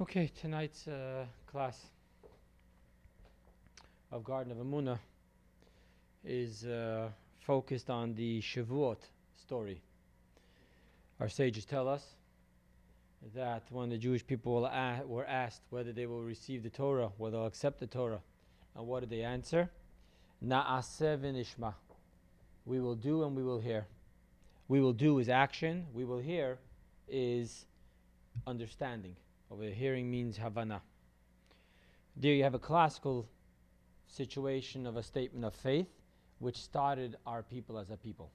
Okay, tonight's class of Garden of Emunah is focused on the Shavuot story. Our sages tell us that when the Jewish people were asked whether they will receive the Torah, whether they'll accept the Torah, and what did they answer? Na'aseh v'nishma. We will do and we will hear. We will do is action, we will hear is understanding. Over hearing means havana. There you have a classical situation of a statement of faith which started our people as a people.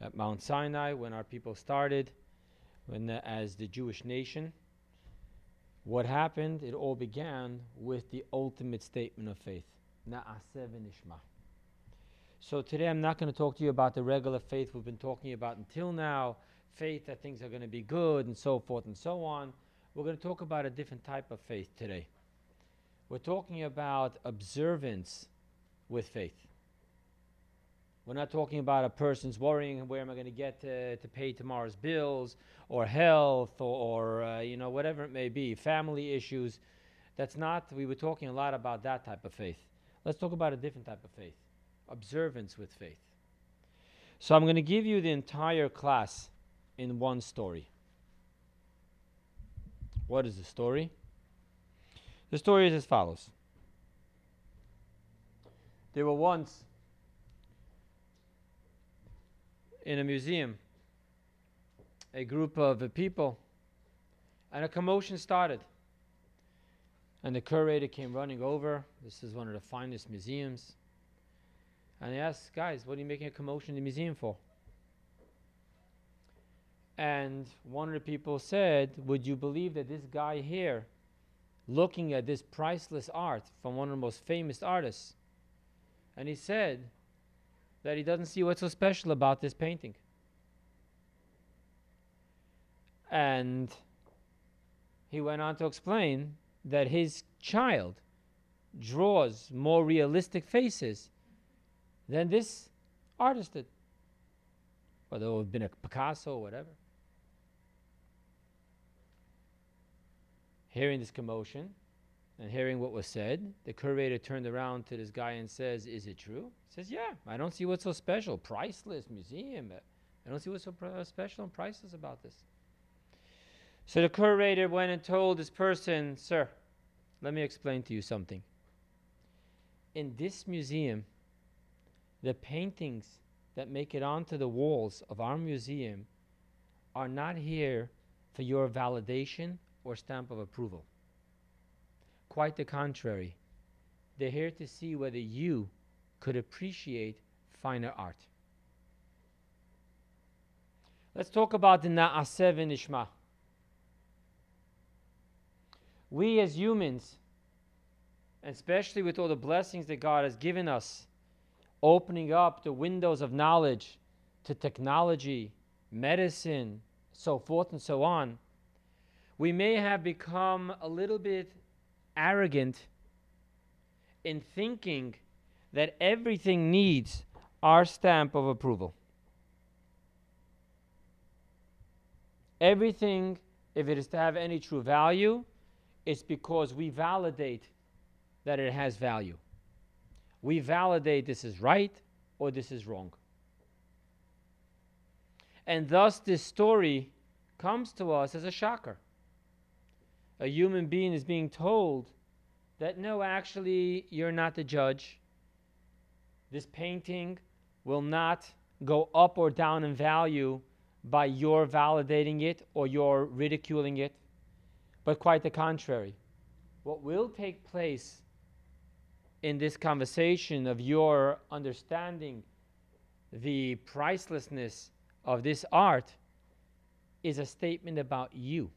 At Mount Sinai, when our people started, as the Jewish nation, what happened? It all began with the ultimate statement of faith. Na'aseh v'nishma. So today I'm not going to talk to you about the regular faith we've been talking about until now, faith that things are going to be good and so forth and so on. We're going to talk about a different type of faith today. We're talking about observance with faith. We're not talking about a person's worrying, where am I going to get to pay tomorrow's bills, or health, or you know, whatever it may be, family issues. That's not, we were talking a lot about that type of faith. Let's talk about a different type of faith, observance with faith. So I'm going to give you the entire class in one story. What is the story? The story is as follows. There were once in a museum a group of people, and a commotion started. And the curator came running over. This is one of the finest museums. And he asked, guys, what are you making a commotion in the museum for? And one of the people said, would you believe that this guy here, looking at this priceless art from one of the most famous artists, and he said that he doesn't see what's so special about this painting. And he went on to explain that his child draws more realistic faces than this artist did. Whether it would have been a Picasso or whatever. Hearing this commotion and hearing what was said, the curator turned around to this guy and says, is it true? He says, yeah, I don't see what's so special. Priceless museum. I don't see what's so special and priceless about this. So the curator went and told this person, sir, let me explain to you something. In this museum, the paintings that make it onto the walls of our museum are not here for your validation or stamp of approval. Quite the contrary. They're here to see whether you could appreciate finer art. Let's talk about the Na'aseh v'nishma. We as humans, and especially with all the blessings that God has given us, opening up the windows of knowledge to technology, medicine, so forth and so on, we may have become a little bit arrogant in thinking that everything needs our stamp of approval. Everything, if it is to have any true value, it's because we validate that it has value. We validate this is right or this is wrong. And thus this story comes to us as a shocker. A human being is being told that no, actually, you're not the judge. This painting will not go up or down in value by your validating it or your ridiculing it, but quite the contrary. What will take place in this conversation of your understanding the pricelessness of this art is a statement about you.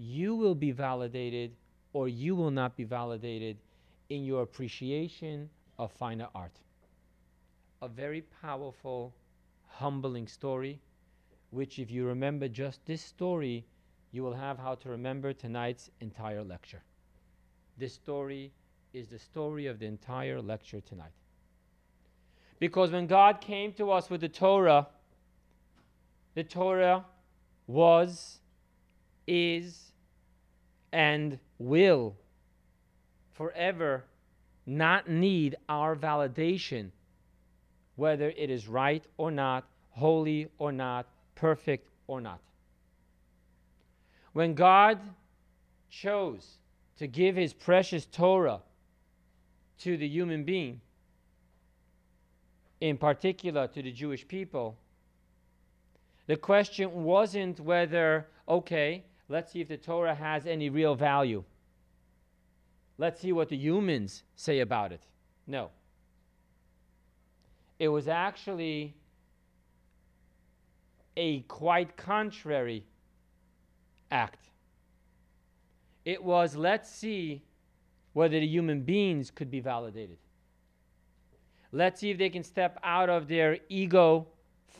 You will be validated or you will not be validated in your appreciation of finer art. A very powerful, humbling story, which if you remember just this story, you will have how to remember tonight's entire lecture. This story is the story of the entire lecture tonight. Because when God came to us with the Torah was, is, and will forever not need our validation, whether it is right or not, holy or not, perfect or not. When God chose to give His precious Torah to the human being, in particular to the Jewish people, the question wasn't whether, okay, let's see if the Torah has any real value. Let's see what the humans say about it. No. It was actually a quite contrary act. It was, let's see whether the human beings could be validated. Let's see if they can step out of their ego,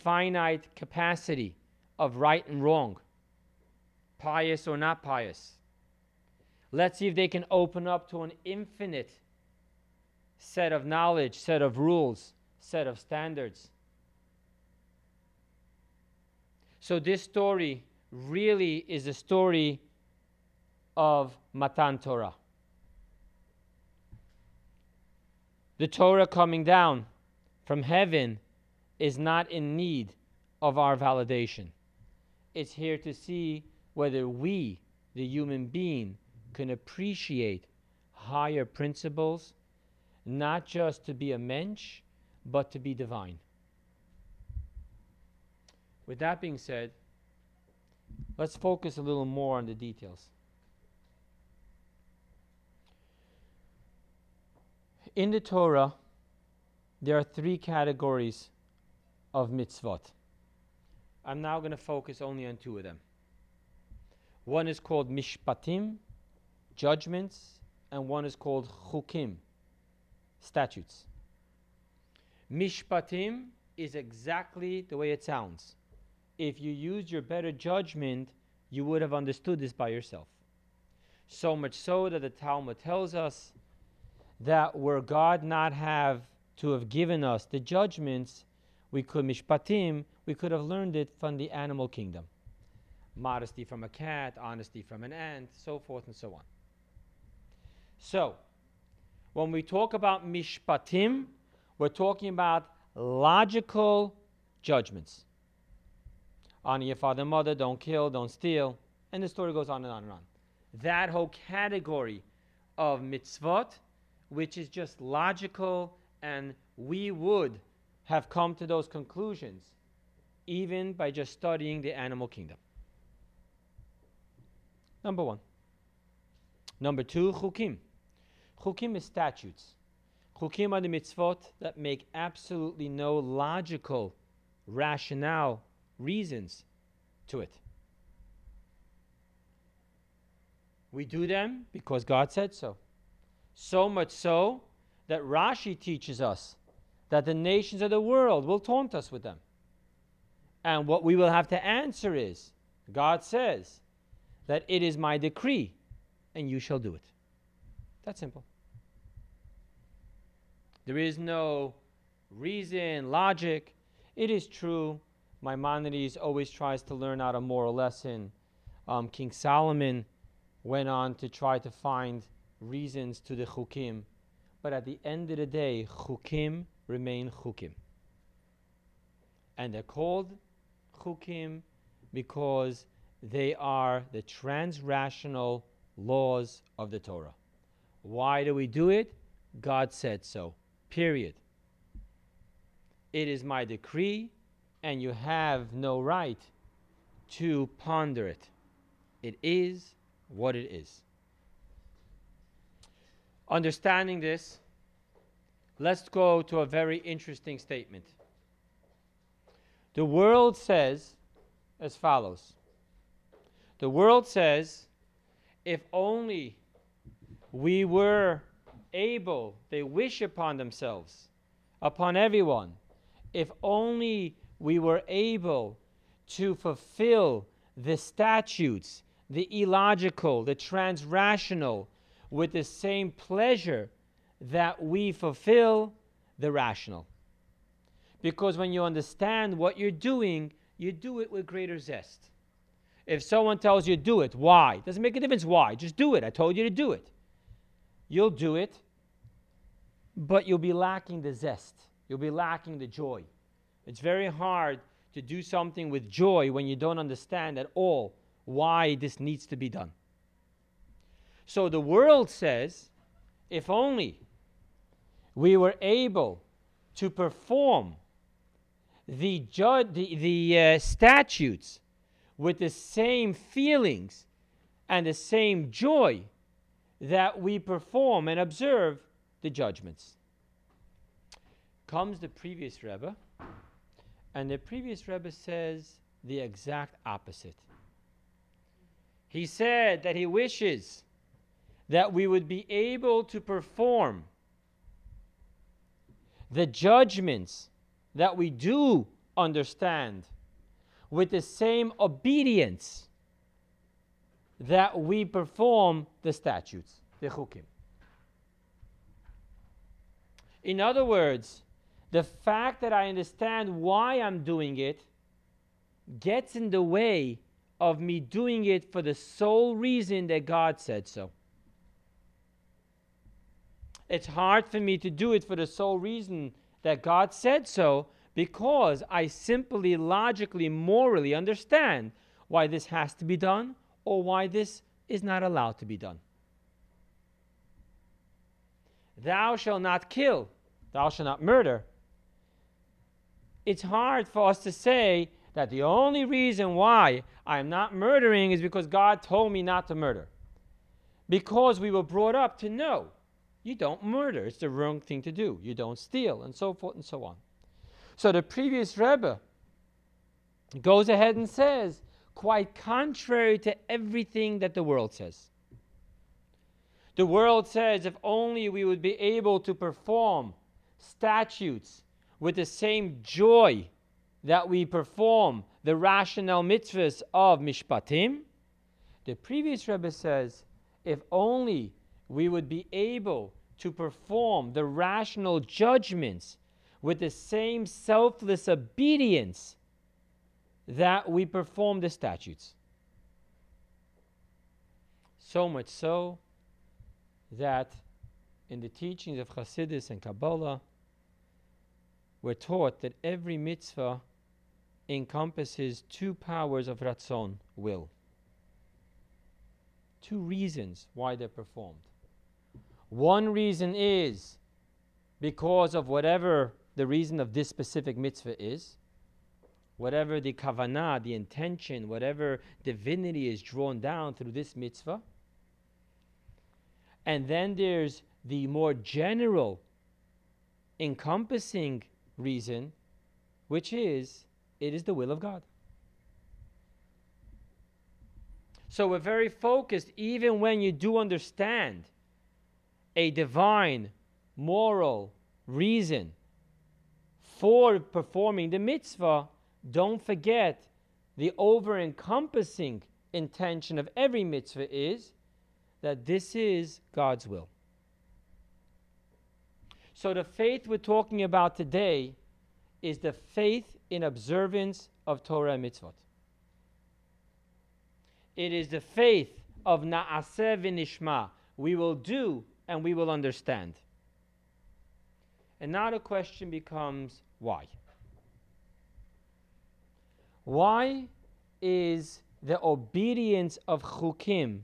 finite capacity of right and wrong, pious or not pious. Let's see if they can open up to an infinite set of knowledge, set of rules, set of standards. So this story really is a story of Matan Torah. The Torah coming down from heaven is not in need of our validation. It's here to see whether we, the human being, can appreciate higher principles, not just to be a mensch, but to be divine. With that being said, let's focus a little more on the details. In the Torah, there are three categories of mitzvot. I'm now going to focus only on two of them. One is called mishpatim, judgments, and one is called chukim, statutes. Mishpatim is exactly the way it sounds. If you used your better judgment, you would have understood this by yourself. So much so that the Talmud tells us that were God not to have given us the judgments, we could have learned it from the animal kingdom. Modesty from a cat, honesty from an ant, so forth and so on. So, when we talk about mishpatim, we're talking about logical judgments. Honor your father and mother, don't kill, don't steal, and the story goes on and on and on. That whole category of mitzvot, which is just logical, and we would have come to those conclusions even by just studying the animal kingdom. Number one. Number two, chukim. Chukim is statutes. Chukim are the mitzvot that make absolutely no logical, rationale reasons to it. We do them because God said so. So much so that Rashi teaches us that the nations of the world will taunt us with them. And what we will have to answer is, God says that it is my decree, and you shall do it. That's simple. There is no reason, logic. It is true. Maimonides always tries to learn out a moral lesson. King Solomon went on to try to find reasons to the chukim. But at the end of the day, chukim remain chukim. And they're called chukim because they are the trans-rational laws of the Torah. Why do we do it? God said so. Period. It is my decree, and you have no right to ponder it. It is what it is. Understanding this, let's go to a very interesting statement. The world says as follows. The world says, if only we were able, they wish upon themselves, upon everyone, if only we were able to fulfill the statutes, the illogical, the trans-rational, with the same pleasure that we fulfill the rational. Because when you understand what you're doing, you do it with greater zest. If someone tells you do it, why? It doesn't make a difference why. Just do it. I told you to do it. You'll do it, but you'll be lacking the zest. You'll be lacking the joy. It's very hard to do something with joy when you don't understand at all why this needs to be done. So the world says, if only we were able to perform the statutes with the same feelings and the same joy that we perform and observe the judgments. Comes the previous Rebbe, and the previous Rebbe says the exact opposite. He said that he wishes that we would be able to perform the judgments that we do understand with the same obedience that we perform the statutes, the chukim. In other words, the fact that I understand why I'm doing it gets in the way of me doing it for the sole reason that God said so. It's hard for me to do it for the sole reason that God said so, because I simply, logically, morally understand why this has to be done or why this is not allowed to be done. Thou shalt not kill, thou shalt not murder. It's hard for us to say that the only reason why I'm not murdering is because God told me not to murder. Because we were brought up to know you don't murder. It's the wrong thing to do. You don't steal, and so forth and so on. So the previous Rebbe goes ahead and says, quite contrary to everything that the world says. The world says if only we would be able to perform statutes with the same joy that we perform the rational mitzvahs of mishpatim. The previous Rebbe says if only we would be able to perform the rational judgments with the same selfless obedience that we perform the statutes. So much so that in the teachings of Hasidus and Kabbalah, we're taught that every mitzvah encompasses two powers of Ratzon, will. Two reasons why they're performed. One reason is because of whatever the reason of this specific mitzvah is, whatever the kavanah, the intention, whatever divinity is drawn down through this mitzvah. And then there's the more general, encompassing reason, which is, it is the will of God. So we're very focused, even when you do understand a divine, moral reason for performing the mitzvah, don't forget the over-encompassing intention of every mitzvah is that this is God's will. So the faith we're talking about today is the faith in observance of Torah and mitzvot. It is the faith of Na'aseh v'nishma. We will do and we will understand. And now the question becomes, why? Why is the obedience of chukim,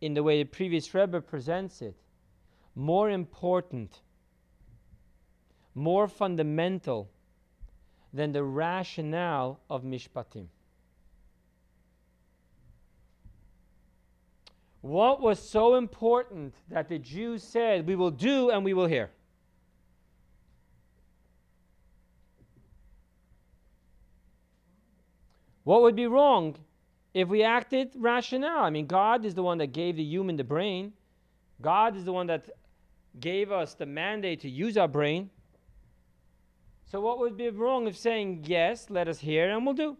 in the way the previous Rebbe presents it, more important, more fundamental than the rationale of mishpatim? What was so important that the Jews said, we will do and we will hear? What would be wrong if we acted rational? I mean, God is the one that gave the human the brain. God is the one that gave us the mandate to use our brain. So what would be wrong if saying, yes, let us hear and we'll do?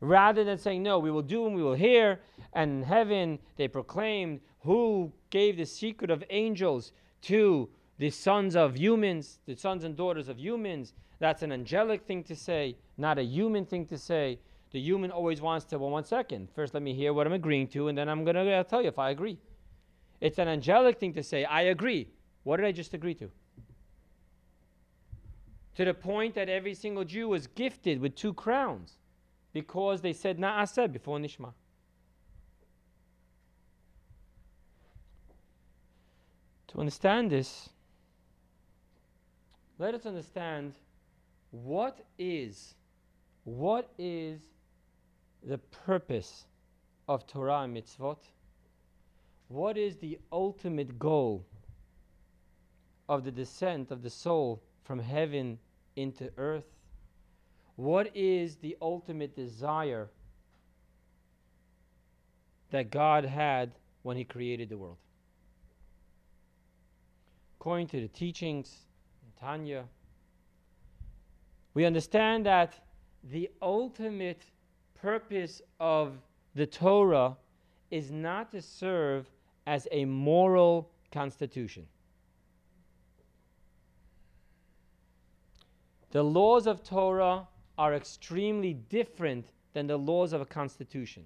Rather than saying, no, we will do and we will hear. And in heaven, they proclaimed who gave the secret of angels to the sons of humans, the sons and daughters of humans. That's an angelic thing to say, not a human thing to say. The human always wants to, well, 1 second. First, let me hear what I'm agreeing to, and then I'm going to tell you if I agree. It's an angelic thing to say, I agree. What did I just agree to? To the point that every single Jew was gifted with 2 crowns because they said Na'aseh before Nishma. To understand this, let us understand what is the purpose of Torah and mitzvot? What is the ultimate goal of the descent of the soul from heaven into earth? What is the ultimate desire that God had when He created the world? According to the teachings in Tanya, we understand that the ultimate purpose of the Torah is not to serve as a moral constitution. The laws of Torah are extremely different than the laws of a constitution.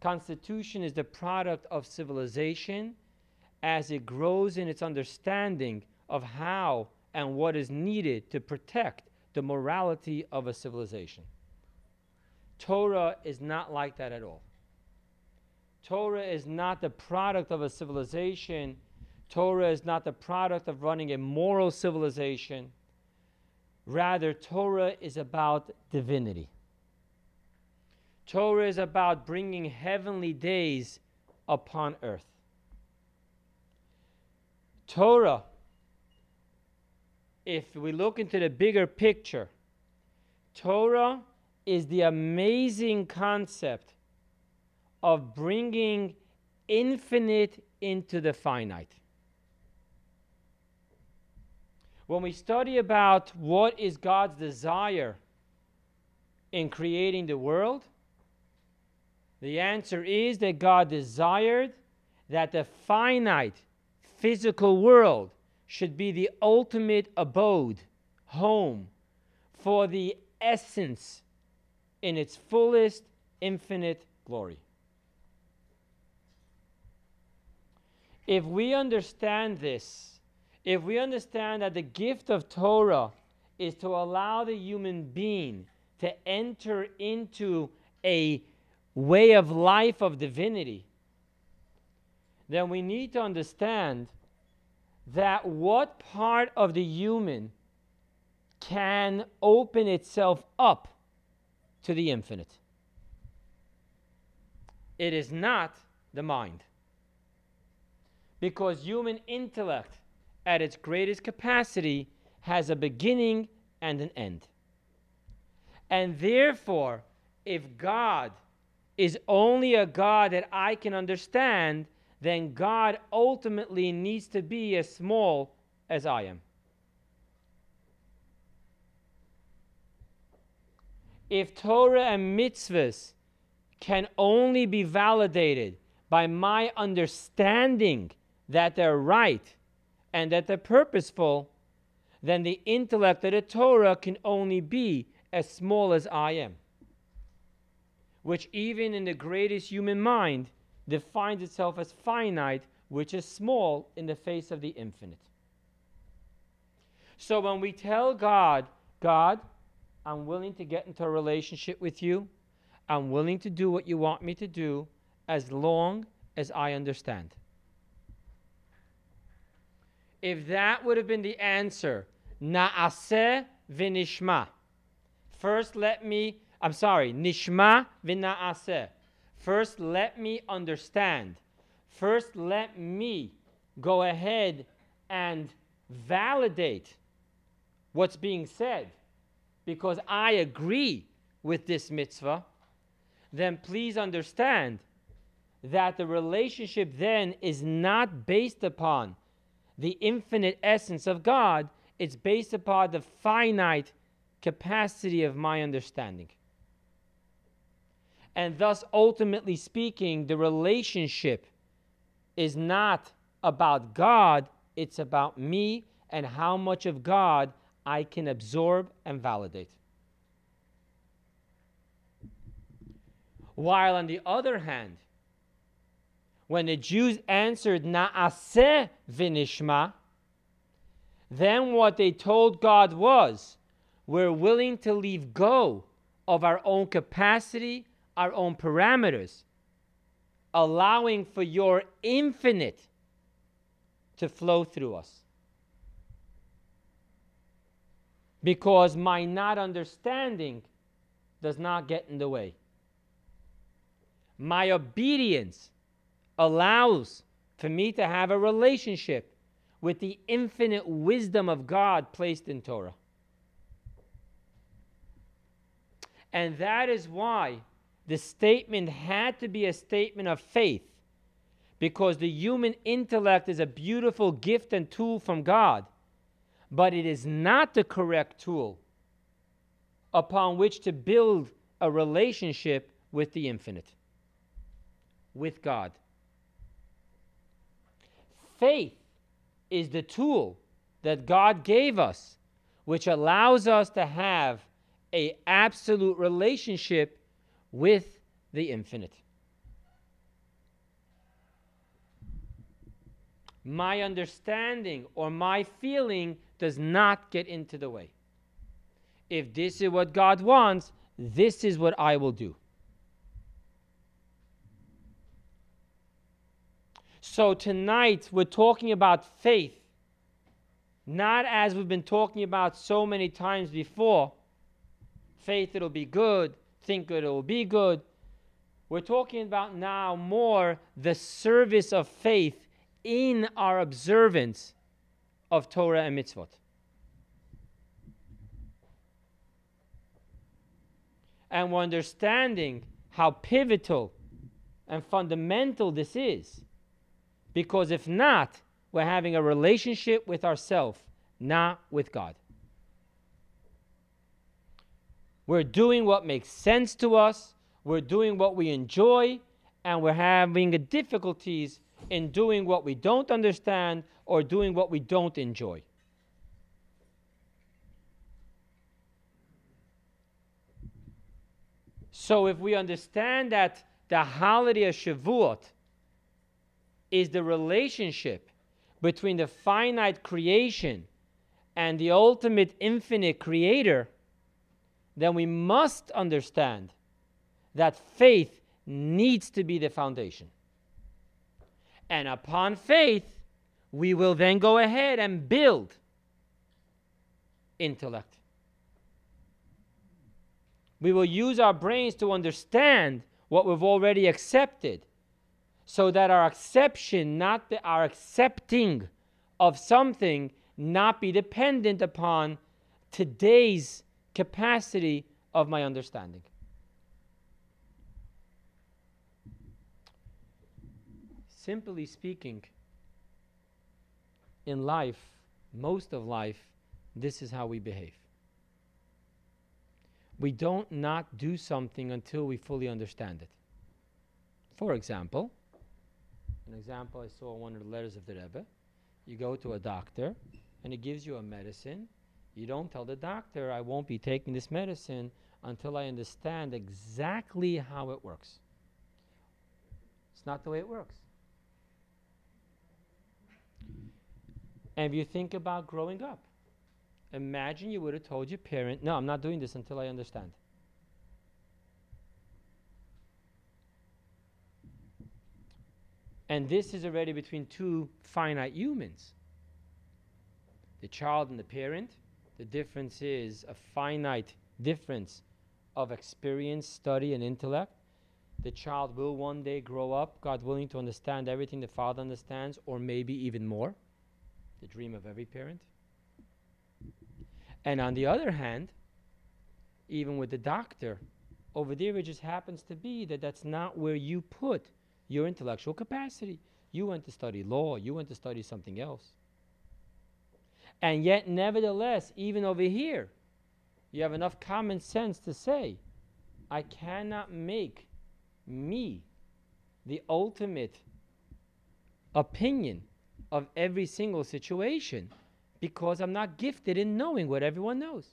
Constitution is the product of civilization as it grows in its understanding of how and what is needed to protect the morality of a civilization. Torah is not like that at all. Torah is not the product of a civilization. Torah is not the product of running a moral civilization. Rather, Torah is about divinity. Torah is about bringing heavenly days upon earth. Torah, if we look into the bigger picture, Torah is the amazing concept of bringing infinite into the finite. When we study about what is God's desire in creating the world, the answer is that God desired that the finite physical world should be the ultimate abode, home, for the essence in its fullest, infinite glory. If we understand this, if we understand that the gift of Torah is to allow the human being to enter into a way of life of divinity, then we need to understand that what part of the human can open itself up to the infinite. It is not the mind. Because human intellect, at its greatest capacity, has a beginning and an end. And therefore, if God is only a God that I can understand, then God ultimately needs to be as small as I am. If Torah and mitzvahs can only be validated by my understanding that they're right and that they're purposeful, then the intellect of the Torah can only be as small as I am, which even in the greatest human mind defines itself as finite, which is small in the face of the infinite. So when we tell God, God, I'm willing to get into a relationship with you, I'm willing to do what you want me to do as long as I understand. If that would have been the answer, Na'aseh v'nishma. Nishma v'na'aseh. First, let me understand. First, let me go ahead and validate what's being said because I agree with this mitzvah. Then please understand that the relationship then is not based upon the infinite essence of God, it's based upon the finite capacity of my understanding. And thus, ultimately speaking, the relationship is not about God, It's about me and how much of God I can absorb and validate. While on the other hand, when the Jews answered Na'aseh v'nishma, then what they told God was, we're willing to leave go of our own capacity, our own parameters, allowing for your infinite to flow through us. Because my not understanding does not get in the way. My obedience allows for me to have a relationship with the infinite wisdom of God placed in Torah. And that is why the statement had to be a statement of faith, because the human intellect is a beautiful gift and tool from God, but it is not the correct tool upon which to build a relationship with the infinite, with God. Faith is the tool that God gave us, which allows us to have an absolute relationship with the infinite. My understanding or my feeling does not get into the way. If this is what God wants, this is what I will do. So tonight we're talking about faith, not as we've been talking about so many times before, faith it'll be good, think good it'll be good. We're talking about now more the service of faith in our observance of Torah and mitzvot. And we're understanding how pivotal and fundamental this is. Because if not, we're having a relationship with ourselves, not with God. We're doing what makes sense to us, we're doing what we enjoy, and we're having difficulties in doing what we don't understand or doing what we don't enjoy. So if we understand that the holiday of Shavuot is the relationship between the finite creation and the ultimate infinite creator, then we must understand that faith needs to be the foundation. And upon faith, we will then go ahead and build intellect. We will use our brains to understand what we've already accepted, so that our accepting of something not be dependent upon today's capacity of my understanding. Simply speaking, in life, most of life, this is how we behave. We don't not do something until we fully understand it. For example, an example I saw in one of the letters of the Rebbe. You go to a doctor, and he gives you a medicine. You don't tell the doctor, I won't be taking this medicine until I understand exactly how it works. It's not the way it works. And if you think about growing up, imagine you would have told your parent, no, I'm not doing this until I understand. And this is already between two finite humans, the child and the parent. The difference is a finite difference of experience, study, and intellect. The child will one day grow up, God willing, to understand everything the father understands, or maybe even more, the dream of every parent. And on the other hand, even with the doctor, over there it just happens to be that that's not where you put your intellectual capacity. You went to study law, you went to study something else. And yet, nevertheless, even over here, you have enough common sense to say, I cannot make me the ultimate opinion of every single situation, because I'm not gifted in knowing what everyone knows.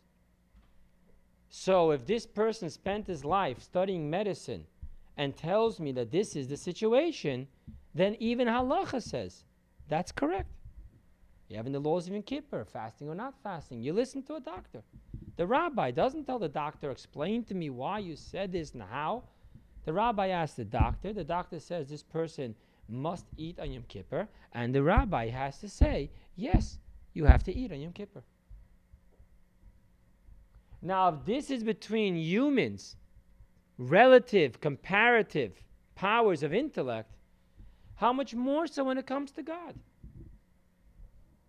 So if this person spent his life studying medicine and tells me that this is the situation, then even halacha says that's correct. You have in the laws of Yom Kippur, fasting or not fasting. You listen to a doctor. The rabbi doesn't tell the doctor, explain to me why you said this and how. The rabbi asks the doctor says this person must eat on Yom Kippur, and the rabbi has to say, yes, you have to eat on Yom Kippur. Now, if this is between humans, relative, comparative powers of intellect, how much more so when it comes to God?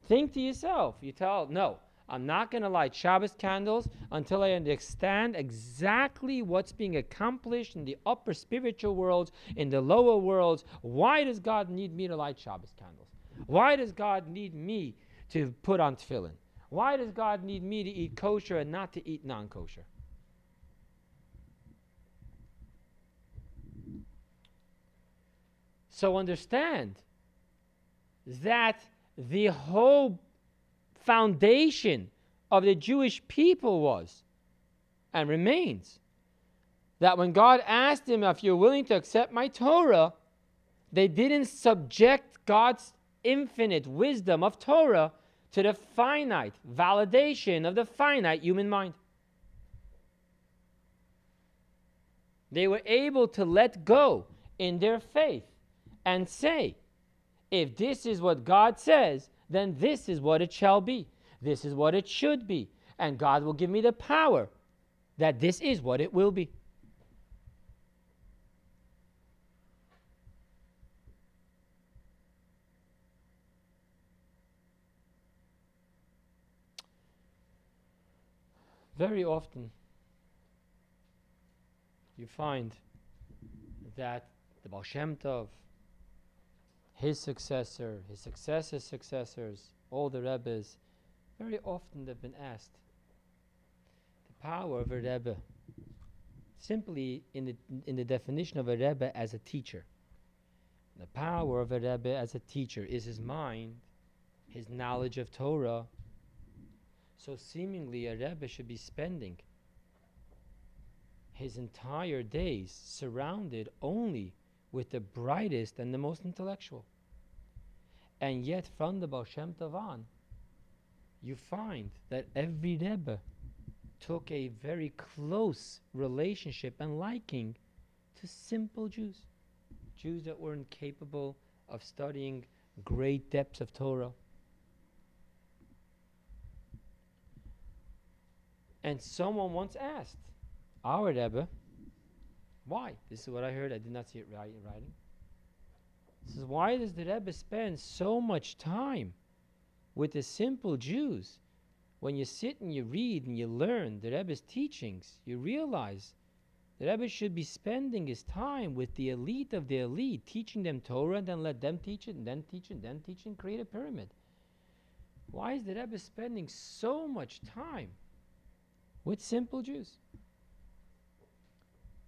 Think to yourself. You tell, no, I'm not going to light Shabbos candles until I understand exactly what's being accomplished in the upper spiritual worlds, in the lower worlds. Why does God need me to light Shabbos candles? Why does God need me to put on tefillin? Why does God need me to eat kosher and not to eat non-kosher? So understand that the whole foundation of the Jewish people was and remains that when God asked them, if you're willing to accept my Torah, they didn't subject God's infinite wisdom of Torah to the finite validation of the finite human mind. They were able to let go in their faith and say, if this is what God says, then this is what it shall be. This is what it should be. And God will give me the power that this is what it will be. Very often, you find that the Baal Shem Tov, his successor, his successor's successors, all the Rebbes, very often they've been asked the power of a Rebbe, simply in the definition of a Rebbe as a teacher. The power of a Rebbe as a teacher is his mind, his knowledge of Torah. So seemingly a Rebbe should be spending his entire days surrounded only with the brightest and the most intellectual. And yet from the Baal Shem Tov on, you find that every Rebbe took a very close relationship and liking to simple Jews. Jews that weren't capable of studying great depths of Torah. And someone once asked our Rebbe, why? This is what I heard. I did not see it in writing. This is why does the Rebbe spend so much time with the simple Jews? When you sit and you read and you learn the Rebbe's teachings, you realize the Rebbe should be spending his time with the elite of the elite, teaching them Torah, and then let them teach it, and then teach it, and then teach it, and create a pyramid. Why is the Rebbe spending so much time with simple Jews?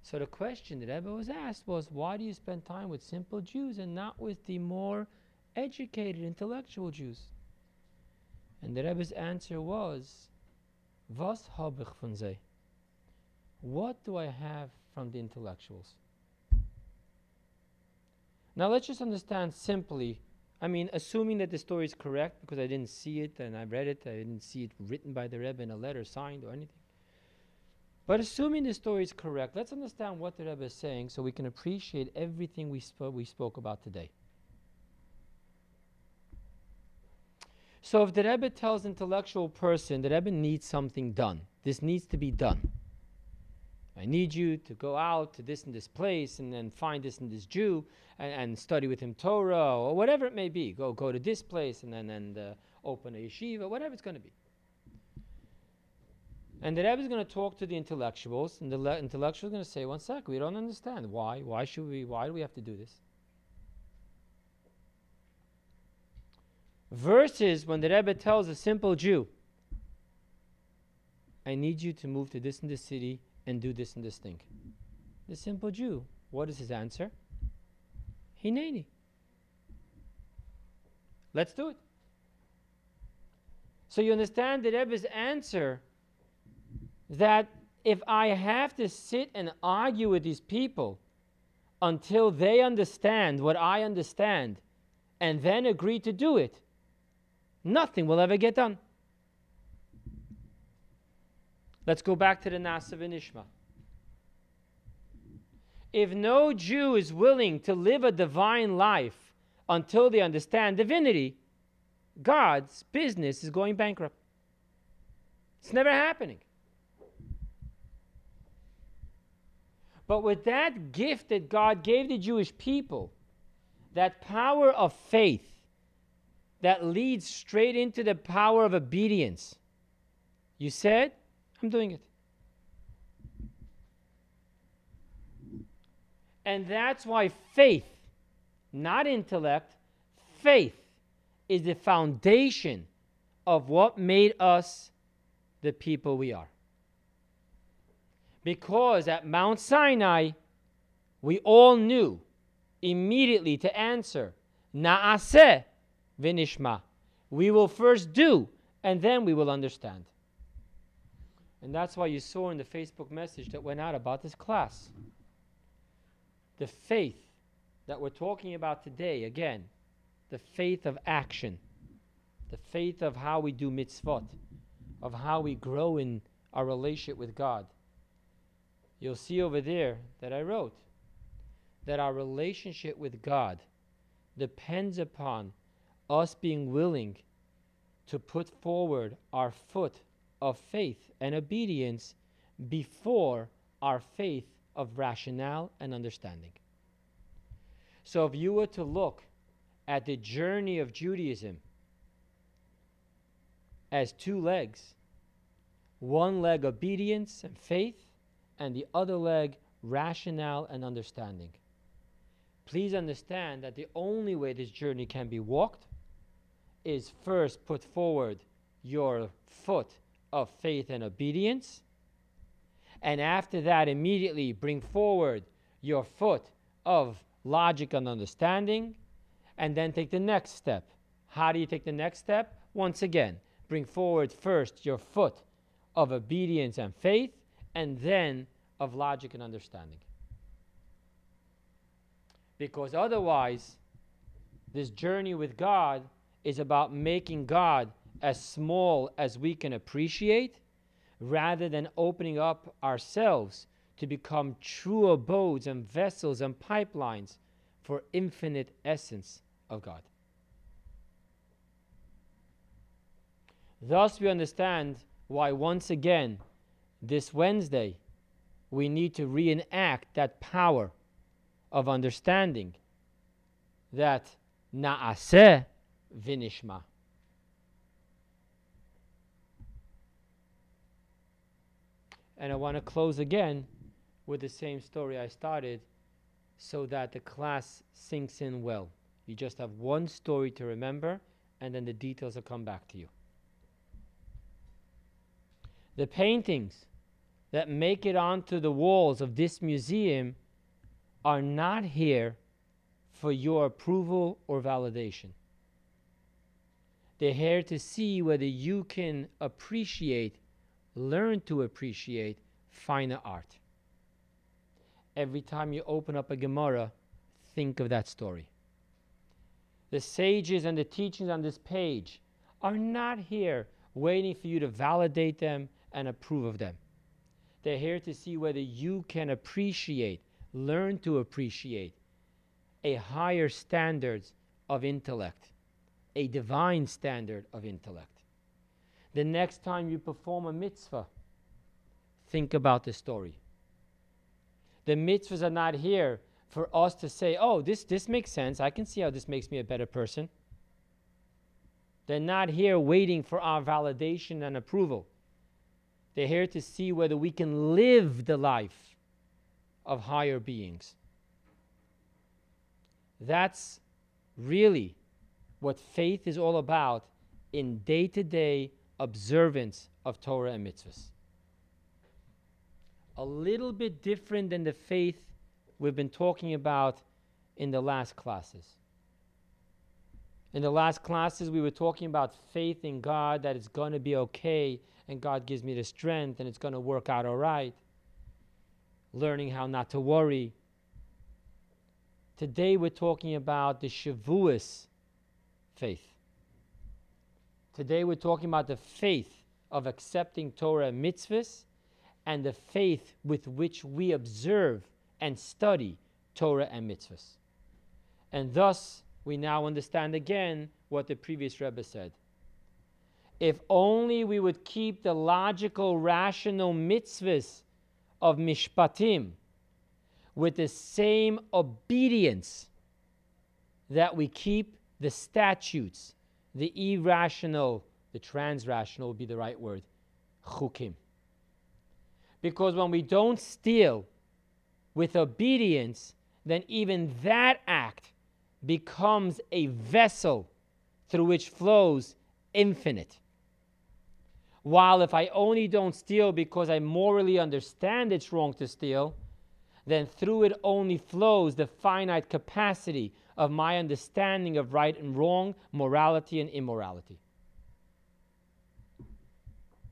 So the question that Rebbe was asked was, why do you spend time with simple Jews and not with the more educated, intellectual Jews? And the Rebbe's answer was, was hab ich von ze? What do I have from the intellectuals? Now let's just understand simply, I mean, assuming that the story is correct, because I didn't see it and I read it, I didn't see it written by the Rebbe in a letter, signed or anything. But assuming the story is correct, let's understand what the Rebbe is saying so we can appreciate everything we spoke about today. So if the Rebbe tells intellectual person, the Rebbe needs something done. This needs to be done. I need you to go out to this and this place and then find this and this Jew and study with him Torah or whatever it may be. Go to this place and then open a yeshiva, whatever it's going to be. And the Rebbe is going to talk to the intellectuals, and the intellectuals are going to say, one sec, we don't understand. Why? Why do we have to do this? Versus when the Rebbe tells a simple Jew, I need you to move to this and this city and do this and this thing. The simple Jew, what is his answer? Hineni. Let's do it. So you understand the Rebbe's answer that if I have to sit and argue with these people until they understand what I understand and then agree to do it, nothing will ever get done. Let's go back to the Na'aseh v'nishma. If no Jew is willing to live a divine life until they understand divinity, God's business is going bankrupt. It's never happening. But with that gift that God gave the Jewish people, that power of faith that leads straight into the power of obedience, you said, I'm doing it. And that's why faith, not intellect, faith is the foundation of what made us the people we are. Because at Mount Sinai, we all knew immediately to answer, Na'aseh v'nishma. We will first do, and then we will understand. And that's why you saw in the Facebook message that went out about this class, the faith that we're talking about today, again, the faith of action, the faith of how we do mitzvot, of how we grow in our relationship with God. You'll see over there that I wrote that our relationship with God depends upon us being willing to put forward our foot of faith and obedience before our faith of rationale and understanding. So if you were to look at the journey of Judaism as two legs, one leg obedience and faith, and the other leg rationale and understanding, please understand that the only way this journey can be walked is first put forward your foot of faith and obedience, and after that, immediately bring forward your foot of logic and understanding, and then take the next step. How do you take the next step? Once again, bring forward first your foot of obedience and faith, and then of logic and understanding. Because otherwise, this journey with God is about making God as small as we can appreciate, rather than opening up ourselves to become true abodes and vessels and pipelines for infinite essence of God. Thus we understand why once again this Wednesday we need to reenact that power of understanding that Na'aseh v'nishma. And I want to close again with the same story I started so that the class sinks in well. You just have one story to remember, and then the details will come back to you. The paintings that make it onto the walls of this museum are not here for your approval or validation. They're here to see whether you can appreciate, learn to appreciate finer art. Every time you open up a Gemara, think of that story. The sages and the teachings on this page are not here waiting for you to validate them and approve of them. They're here to see whether you can appreciate, learn to appreciate a higher standard of intellect, a divine standard of intellect. The next time you perform a mitzvah, think about the story. The mitzvahs are not here for us to say, oh, this makes sense. I can see how this makes me a better person. They're not here waiting for our validation and approval. They're here to see whether we can live the life of higher beings. That's really what faith is all about in day-to-day observance of Torah and mitzvahs. A little bit different than the faith we've been talking about in the last classes. In the last classes, we were talking about faith in God, that it's going to be okay, and God gives me the strength, and it's going to work out all right. Learning how not to worry. Today we're talking about the Shavuos faith. Today we're talking about the faith of accepting Torah and mitzvahs, and the faith with which we observe and study Torah and mitzvahs. And thus, we now understand again what the previous Rebbe said. If only we would keep the logical, rational mitzvahs of mishpatim with the same obedience that we keep the statutes, the irrational, the transrational would be the right word, chukim. Because when we don't steal with obedience, then even that act becomes a vessel through which flows infinite. While if I only don't steal because I morally understand it's wrong to steal, then through it only flows the finite capacity of my understanding of right and wrong, morality and immorality.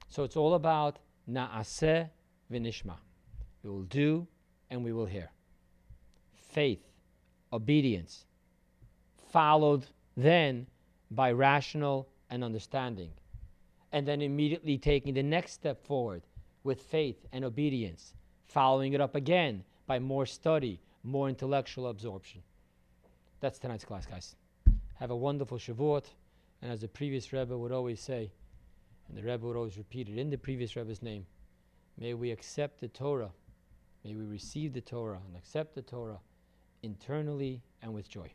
So it's all about Na'aseh v'nishma. We will do and we will hear. Faith, obedience, followed then by rational and understanding, and then immediately taking the next step forward with faith and obedience, following it up again by more study, more intellectual absorption. That's tonight's class, guys. Have a wonderful Shavuot, and as the previous Rebbe would always say, and the Rebbe would always repeat it in the previous Rebbe's name, may we accept the Torah, may we receive the Torah and accept the Torah internally and with joy.